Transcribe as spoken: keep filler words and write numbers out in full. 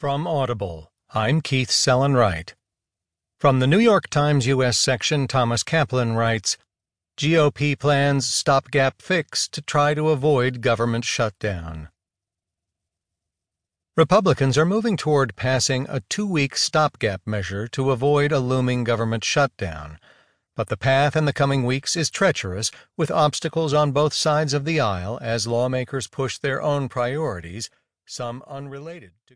From Audible, I'm Keith Sellon-Wright. From the New York Times U S section, Thomas Kaplan writes, G O P plans stopgap fix to try to avoid government shutdown. Republicans are moving toward passing a two-week stopgap measure to avoid a looming government shutdown, but the path in the coming weeks is treacherous, with obstacles on both sides of the aisle as lawmakers push their own priorities, some unrelated to